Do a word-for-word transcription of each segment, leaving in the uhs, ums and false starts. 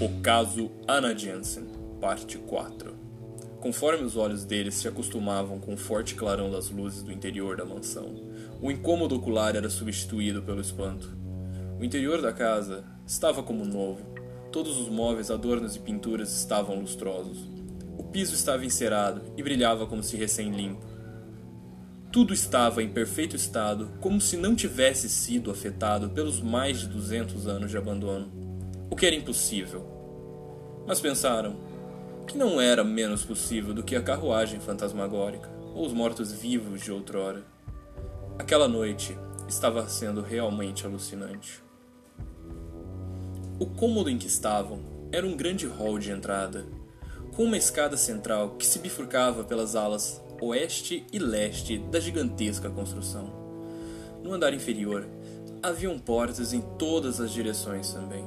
O caso Ana Janssen, parte quatro. Conforme os olhos deles se acostumavam com o forte clarão das luzes do interior da mansão, o incômodo ocular era substituído pelo espanto. O interior da casa estava como novo. Todos os móveis, adornos e pinturas estavam lustrosos. O piso estava encerado e brilhava como se recém-limpo. Tudo estava em perfeito estado, como se não tivesse sido afetado pelos mais de duzentos anos de abandono, o que era impossível. Mas pensaram que não era menos possível do que a carruagem fantasmagórica ou os mortos-vivos de outrora. Aquela noite estava sendo realmente alucinante. O cômodo em que estavam era um grande hall de entrada, com uma escada central que se bifurcava pelas alas oeste e leste da gigantesca construção. No andar inferior, haviam portas em todas as direções também.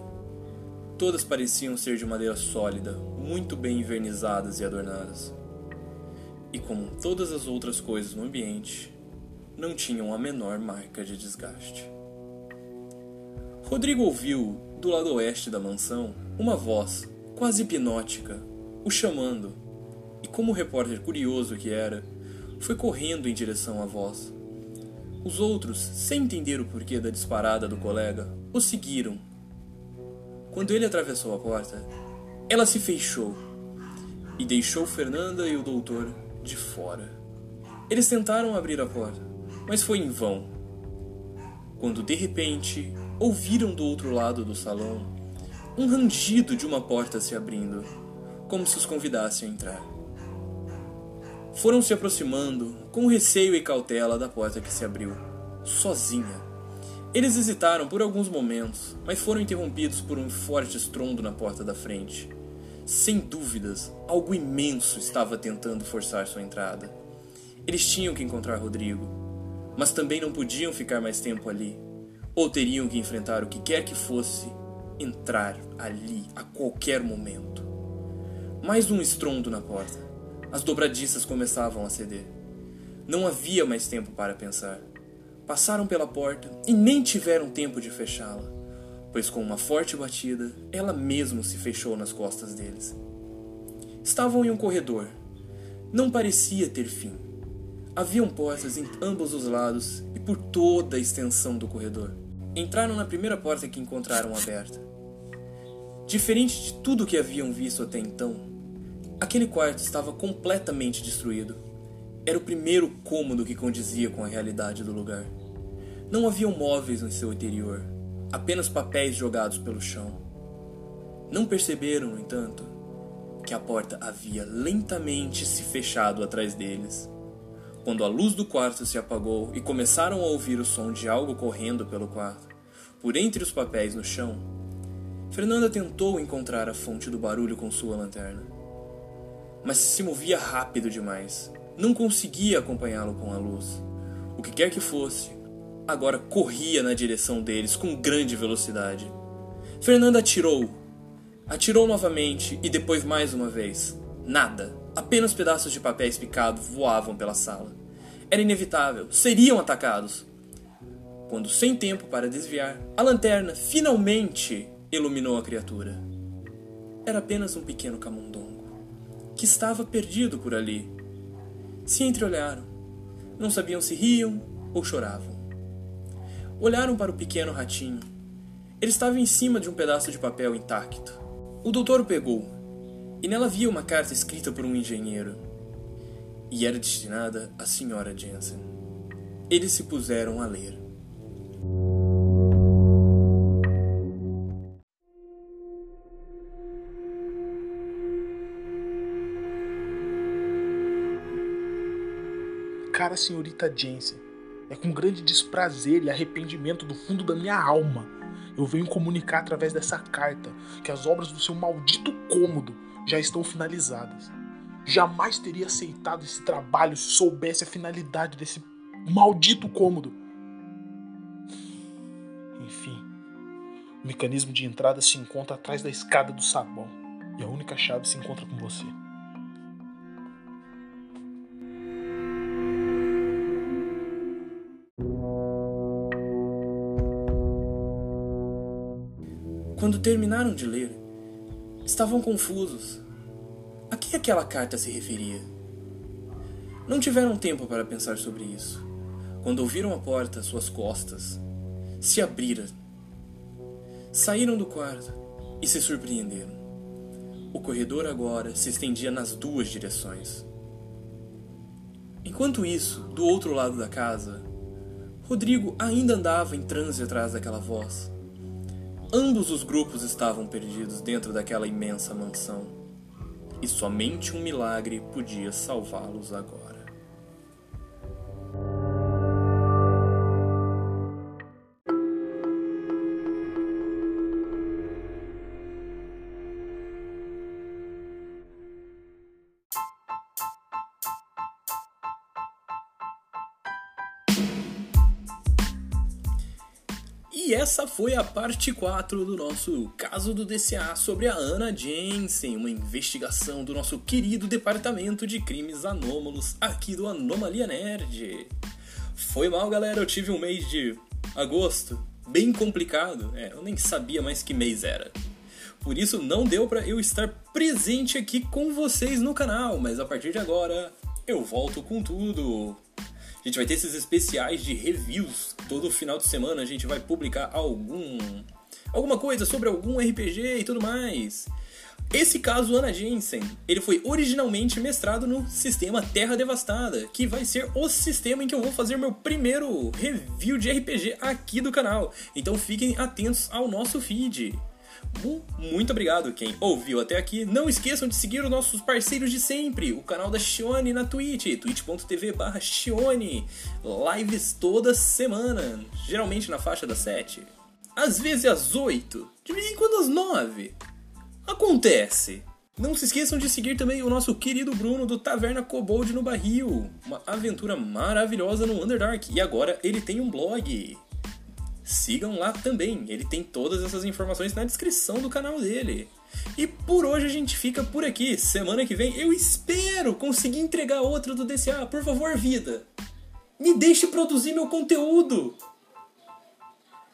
Todas pareciam ser de madeira sólida, muito bem envernizadas e adornadas. E como todas as outras coisas no ambiente, não tinham a menor marca de desgaste. Rodrigo ouviu, do lado oeste da mansão, uma voz quase hipnótica, o chamando. E como o repórter curioso que era, foi correndo em direção à voz. Os outros, sem entender o porquê da disparada do colega, o seguiram. Quando ele atravessou a porta, ela se fechou e deixou Fernanda e o doutor de fora. Eles tentaram abrir a porta, mas foi em vão. Quando de repente, ouviram do outro lado do salão um rangido de uma porta se abrindo, como se os convidasse a entrar. Foram se aproximando, com receio e cautela, da porta que se abriu, sozinha. Eles hesitaram por alguns momentos, mas foram interrompidos por um forte estrondo na porta da frente. Sem dúvidas, algo imenso estava tentando forçar sua entrada. Eles tinham que encontrar Rodrigo, mas também não podiam ficar mais tempo ali, ou teriam que enfrentar o que quer que fosse, entrar ali a qualquer momento. Mais um estrondo na porta. As dobradiças começavam a ceder. Não havia mais tempo para pensar. Passaram pela porta e nem tiveram tempo de fechá-la, pois com uma forte batida, ela mesmo se fechou nas costas deles. Estavam em um corredor. Não parecia ter fim. Haviam portas em ambos os lados e por toda a extensão do corredor. Entraram na primeira porta que encontraram aberta. Diferente de tudo que haviam visto até então, aquele quarto estava completamente destruído. Era o primeiro cômodo que condizia com a realidade do lugar. Não haviam móveis no seu interior, apenas papéis jogados pelo chão. Não perceberam, no entanto, que a porta havia lentamente se fechado atrás deles. Quando a luz do quarto se apagou e começaram a ouvir o som de algo correndo pelo quarto, por entre os papéis no chão, Fernanda tentou encontrar a fonte do barulho com sua lanterna, mas se movia rápido demais. Não conseguia acompanhá-lo com a luz. O que quer que fosse, agora corria na direção deles com grande velocidade. Fernanda atirou. Atirou novamente e depois mais uma vez. Nada. Apenas pedaços de papéis picados voavam pela sala. Era inevitável. Seriam atacados. Quando, sem tempo para desviar, a lanterna finalmente iluminou a criatura. Era apenas um pequeno camundongo que estava perdido por ali. Se entreolharam. Não sabiam se riam ou choravam. Olharam para o pequeno ratinho. Ele estava em cima de um pedaço de papel intacto. O doutor o pegou, e nela havia uma carta escrita por um engenheiro, e era destinada à senhora Janssen. Eles se puseram a ler. Cara, senhorita Janssen, é com grande desprazer e arrependimento do fundo da minha alma eu venho comunicar através dessa carta que as obras do seu maldito cômodo já estão finalizadas. Jamais teria aceitado esse trabalho se soubesse a finalidade desse maldito cômodo. Enfim, o mecanismo de entrada se encontra atrás da escada do sabão e a única chave se encontra com você. Quando terminaram de ler, Estavam confusos. A que aquela carta se referia? Não tiveram tempo para pensar sobre isso, quando ouviram a porta às suas costas se abrir. Saíram do quarto e se surpreenderam. O corredor agora se estendia nas duas direções. Enquanto isso, do outro lado da casa, Rodrigo ainda andava em transe atrás daquela voz. Ambos os grupos estavam perdidos dentro daquela imensa mansão, e somente um milagre podia salvá-los agora. E essa foi a parte quatro do nosso caso do D C A sobre a Ana Janssen, uma investigação do nosso querido departamento de crimes anômalos aqui do Anomalia Nerd. Foi mal, galera, eu tive um mês de agosto bem complicado, é, eu nem sabia mais que mês era. Por isso não deu pra eu estar presente aqui com vocês no canal, mas a partir de agora eu volto com tudo. A gente vai ter esses especiais de reviews. Todo final de semana a gente vai publicar algum, alguma coisa sobre algum R P G e tudo mais. Esse caso Ana Janssen, ele foi originalmente mestrado no sistema Terra Devastada, que vai ser o sistema em que eu vou fazer meu primeiro review de R P G aqui do canal. Então fiquem atentos ao nosso feed. Muito obrigado quem ouviu até aqui. Não esqueçam de seguir os nossos parceiros de sempre, o canal da Shione na Twitch, twitch ponto tv barra Shione. Lives toda semana, geralmente na faixa das sete, às vezes às oito, de vez em quando às nove. Acontece. Não se esqueçam de seguir também o nosso querido Bruno do Taverna Cobold no Barril, uma aventura maravilhosa no Underdark, e agora ele tem um blog. Sigam lá também, ele tem todas essas informações na descrição do canal dele. E por hoje a gente fica por aqui. Semana que vem eu espero conseguir entregar outro do D C A. Por favor, vida, me deixe produzir meu conteúdo.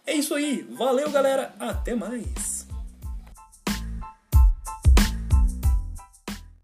É isso aí, valeu galera, até mais.